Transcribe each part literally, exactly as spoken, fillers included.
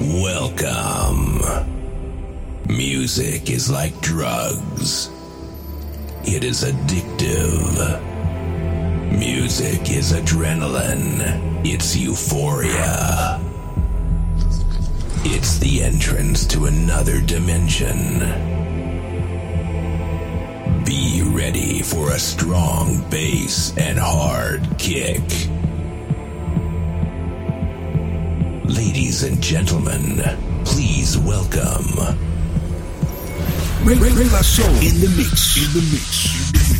Welcome. Music is like drugs. It is addictive. Music is adrenaline. It's euphoria. It's the entrance to another dimension. Be ready for a strong bass and hard kick. Ladies and gentlemen, please welcome Ray Ray La Soul in the mix, in the mix, in the mix.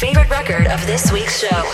Favorite record of this week's show.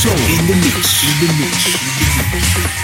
Soul in the mix, in the mix, in the mix.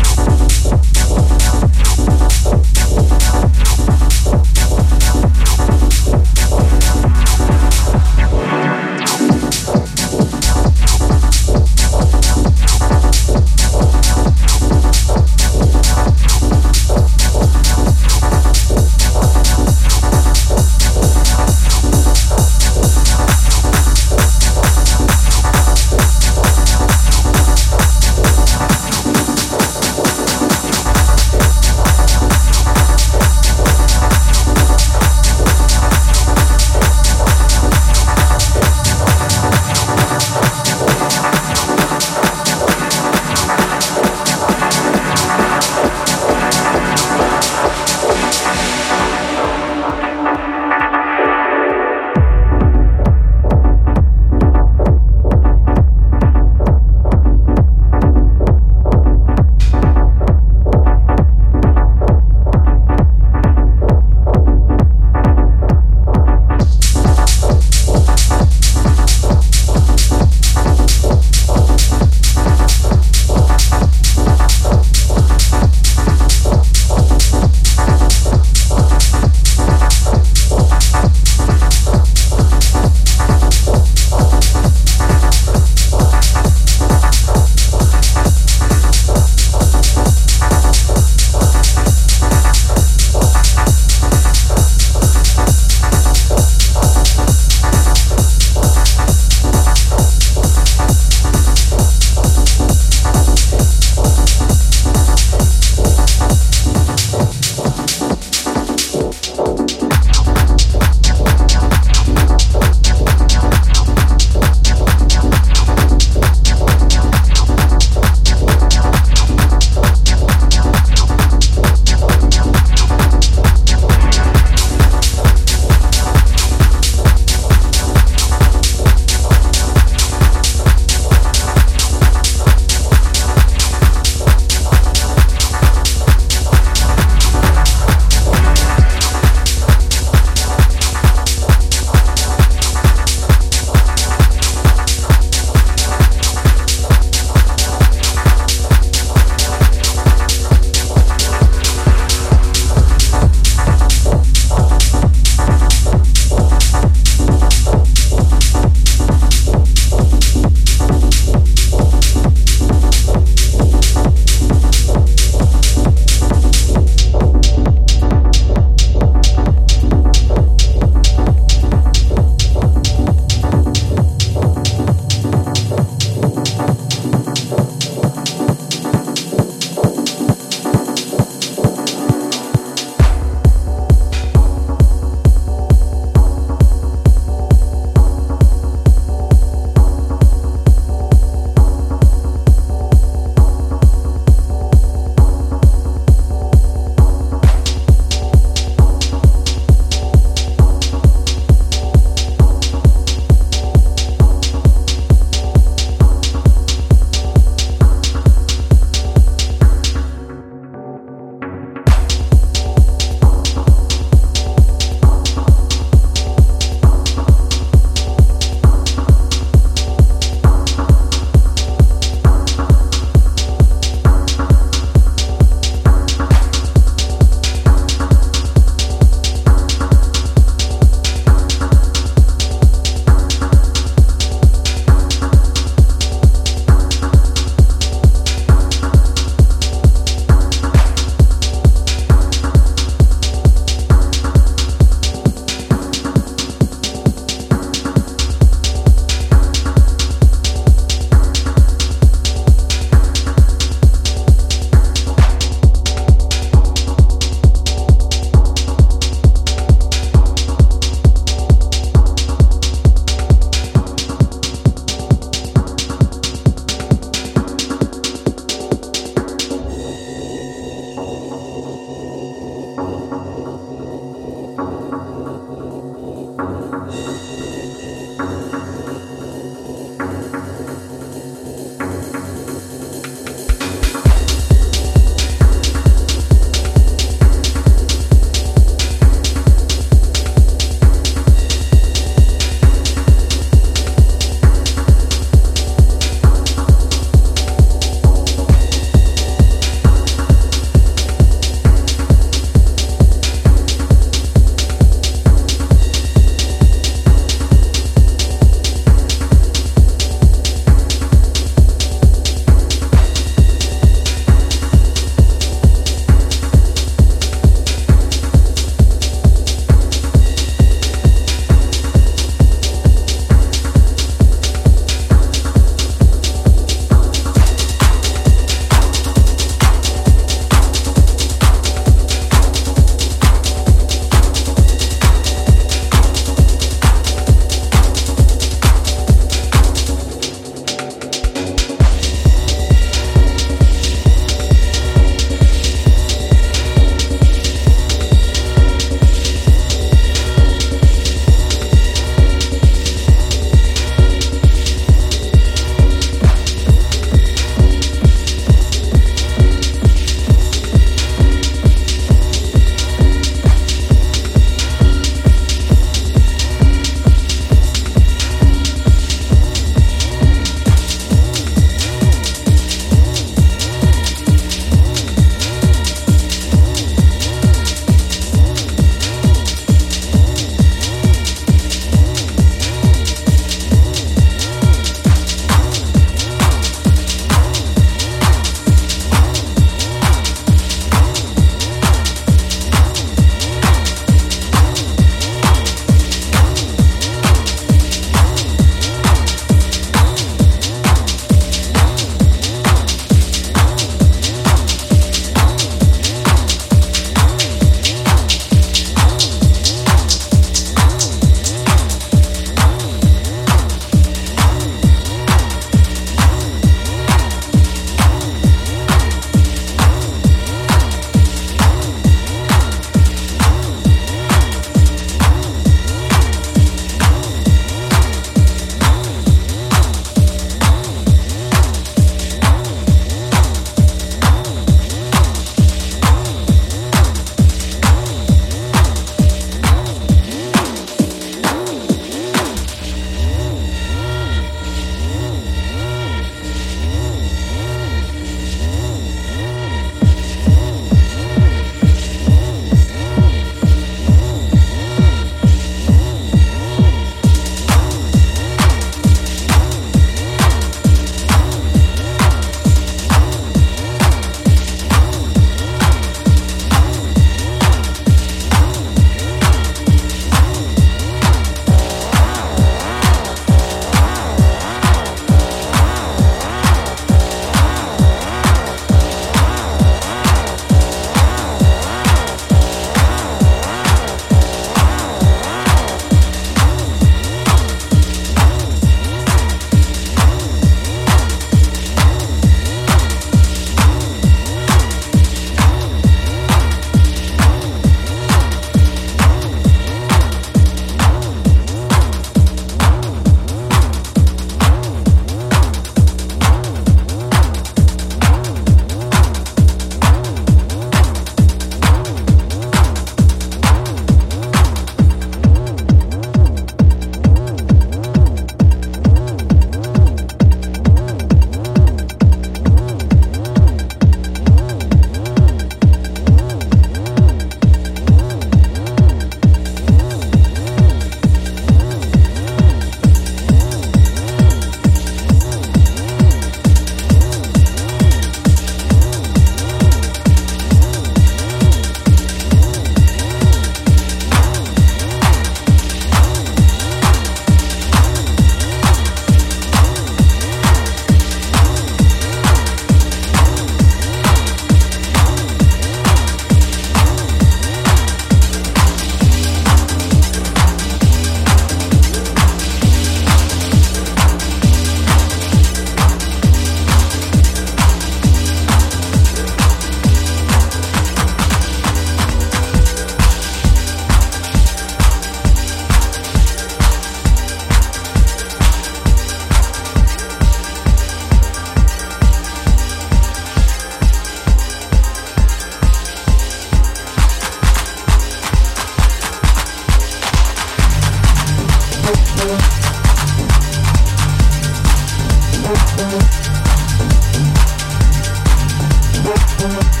We'll be right back.